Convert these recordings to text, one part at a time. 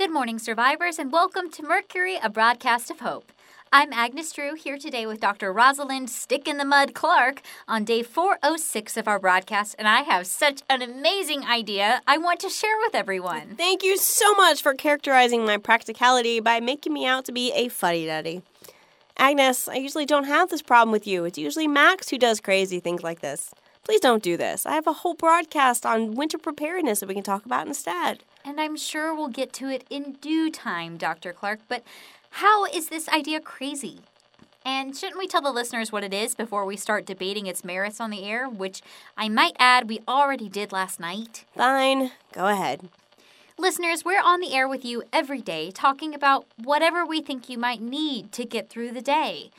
Good morning, survivors, and welcome to Mercury, a broadcast of hope. I'm Agnes Drew, here today with Dr. Rosalind Stick-in-the-mud Clark on day 406 of our broadcast, and I have such an amazing idea I want to share with everyone. Thank you so much for characterizing my practicality by making me out to be a fuddy-duddy. Agnes, I usually don't have this problem with you. It's usually Max who does crazy things like this. Please don't do this. I have a whole broadcast on winter preparedness that we can talk about instead. And I'm sure we'll get to it in due time, Dr. Clark, but how is this idea crazy? And shouldn't we tell the listeners what it is before we start debating its merits on the air, which I might add we already did last night? Fine. Go ahead. Listeners, we're on the air with you every day talking about whatever we think you might need to get through the day.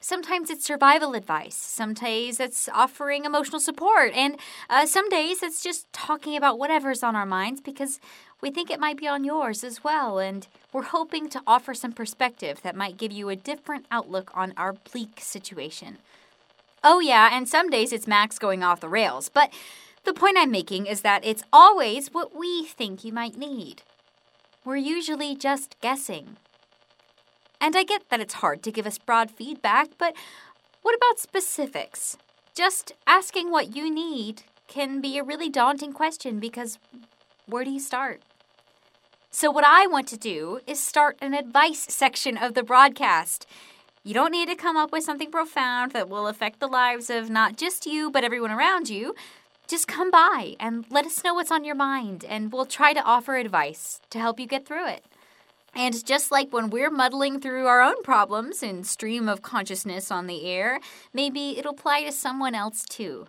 Sometimes it's survival advice. Some days it's offering emotional support. And some days it's just talking about whatever's on our minds because we think it might be on yours as well. And we're hoping to offer some perspective that might give you a different outlook on our bleak situation. Oh, yeah, and some days it's Max going off the rails. But the point I'm making is that it's always what we think you might need. We're usually just guessing. And I get that it's hard to give us broad feedback, but what about specifics? Just asking what you need can be a really daunting question because where do you start? So what I want to do is start an advice section of the broadcast. You don't need to come up with something profound that will affect the lives of not just you, but everyone around you. Just come by and let us know what's on your mind, and we'll try to offer advice to help you get through it. And just like when we're muddling through our own problems in stream of consciousness on the air, maybe it'll apply to someone else too.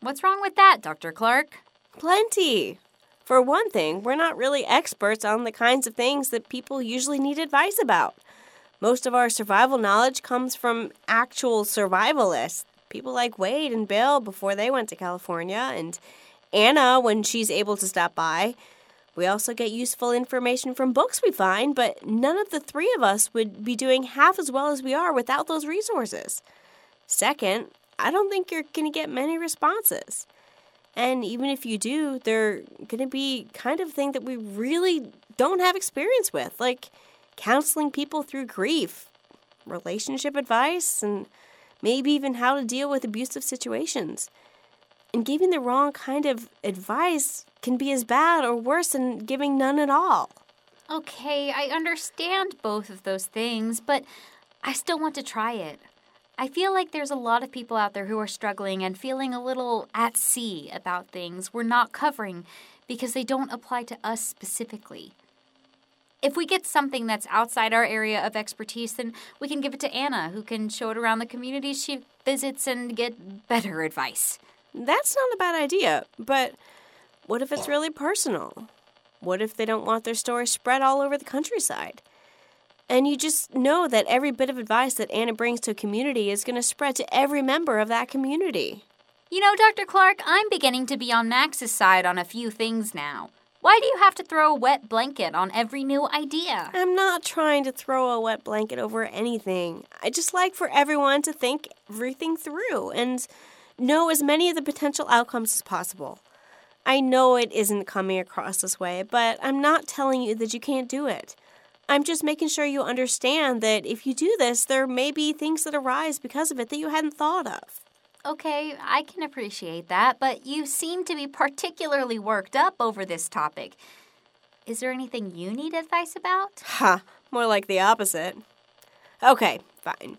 What's wrong with that, Dr. Clark? Plenty. For one thing, we're not really experts on the kinds of things that people usually need advice about. Most of our survival knowledge comes from actual survivalists, people like Wade and Bill before they went to California, and Anna when she's able to stop by. We also get useful information from books we find, but none of the three of us would be doing half as well as we are without those resources. Second, I don't think you're going to get many responses. And even if you do, they're going to be kind of thing that we really don't have experience with, like counseling people through grief, relationship advice, and maybe even how to deal with abusive situations. And giving the wrong kind of advice can be as bad or worse than giving none at all. Okay, I understand both of those things, but I still want to try it. I feel like there's a lot of people out there who are struggling and feeling a little at sea about things we're not covering because they don't apply to us specifically. If we get something that's outside our area of expertise, then we can give it to Anna, who can show it around the community she visits and get better advice. That's not a bad idea, but what if it's really personal? What if they don't want their story spread all over the countryside? And you just know that every bit of advice that Anna brings to a community is going to spread to every member of that community. You know, Dr. Clark, I'm beginning to be on Max's side on a few things now. Why do you have to throw a wet blanket on every new idea? I'm not trying to throw a wet blanket over anything. I just like for everyone to think everything through and know as many of the potential outcomes as possible. I know it isn't coming across this way, but I'm not telling you that you can't do it. I'm just making sure you understand that if you do this, there may be things that arise because of it that you hadn't thought of. Okay, I can appreciate that, but you seem to be particularly worked up over this topic. Is there anything you need advice about? More like the opposite. Okay, fine.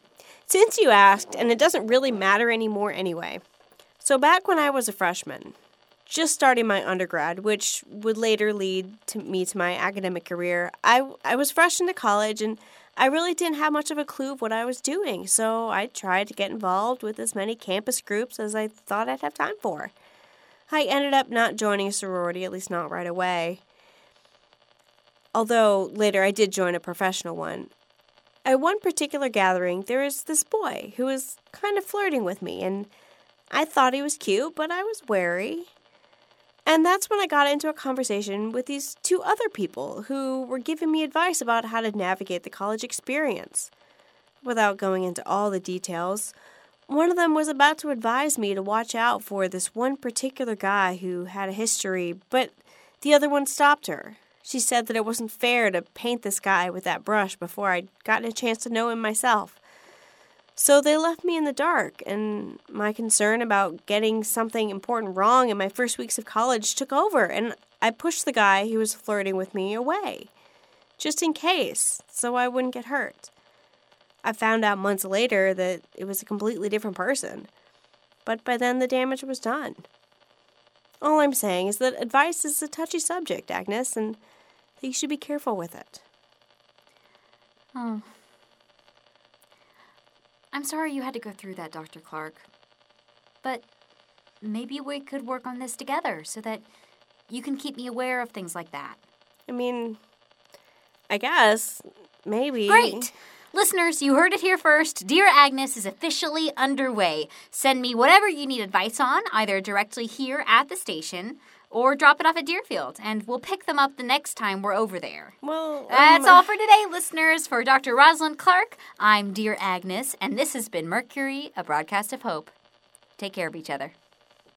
Since you asked, and it doesn't really matter anymore anyway. So back when I was a freshman, just starting my undergrad, which would later lead to me to my academic career, I was fresh into college, and I really didn't have much of a clue of what I was doing, so I tried to get involved with as many campus groups as I thought I'd have time for. I ended up not joining a sorority, at least not right away. Although later I did join a professional one. At one particular gathering, there was this boy who was kind of flirting with me, and I thought he was cute, but I was wary. And that's when I got into a conversation with these two other people who were giving me advice about how to navigate the college experience. Without going into all the details, one of them was about to advise me to watch out for this one particular guy who had a history, but the other one stopped her. She said that it wasn't fair to paint this guy with that brush before I'd gotten a chance to know him myself. So they left me in the dark, and my concern about getting something important wrong in my first weeks of college took over, and I pushed the guy who was flirting with me away, just in case, so I wouldn't get hurt. I found out months later that it was a completely different person, but by then the damage was done. All I'm saying is that advice is a touchy subject, Agnes, and that you should be careful with it. Oh. I'm sorry you had to go through that, Dr. Clark. But maybe we could work on this together so that you can keep me aware of things like that. I mean, I guess, maybe. Great! Listeners, you heard it here first. Dear Agnes is officially underway. Send me whatever you need advice on, either directly here at the station or drop it off at Deerfield, and we'll pick them up the next time we're over there. Well, that's all for today, listeners. For Dr. Rosalind Clark, I'm Dear Agnes, and this has been Mercury, a broadcast of hope. Take care of each other.